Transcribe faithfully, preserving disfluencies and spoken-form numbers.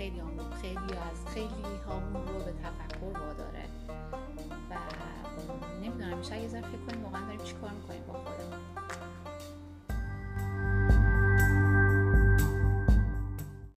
خیلی همون خیلی از خیلی همون رو به تفکر واداره و نمیدونم میشه اگه ذرا فکر کنیم واقعا داریم چی کار میکنیم با خودم.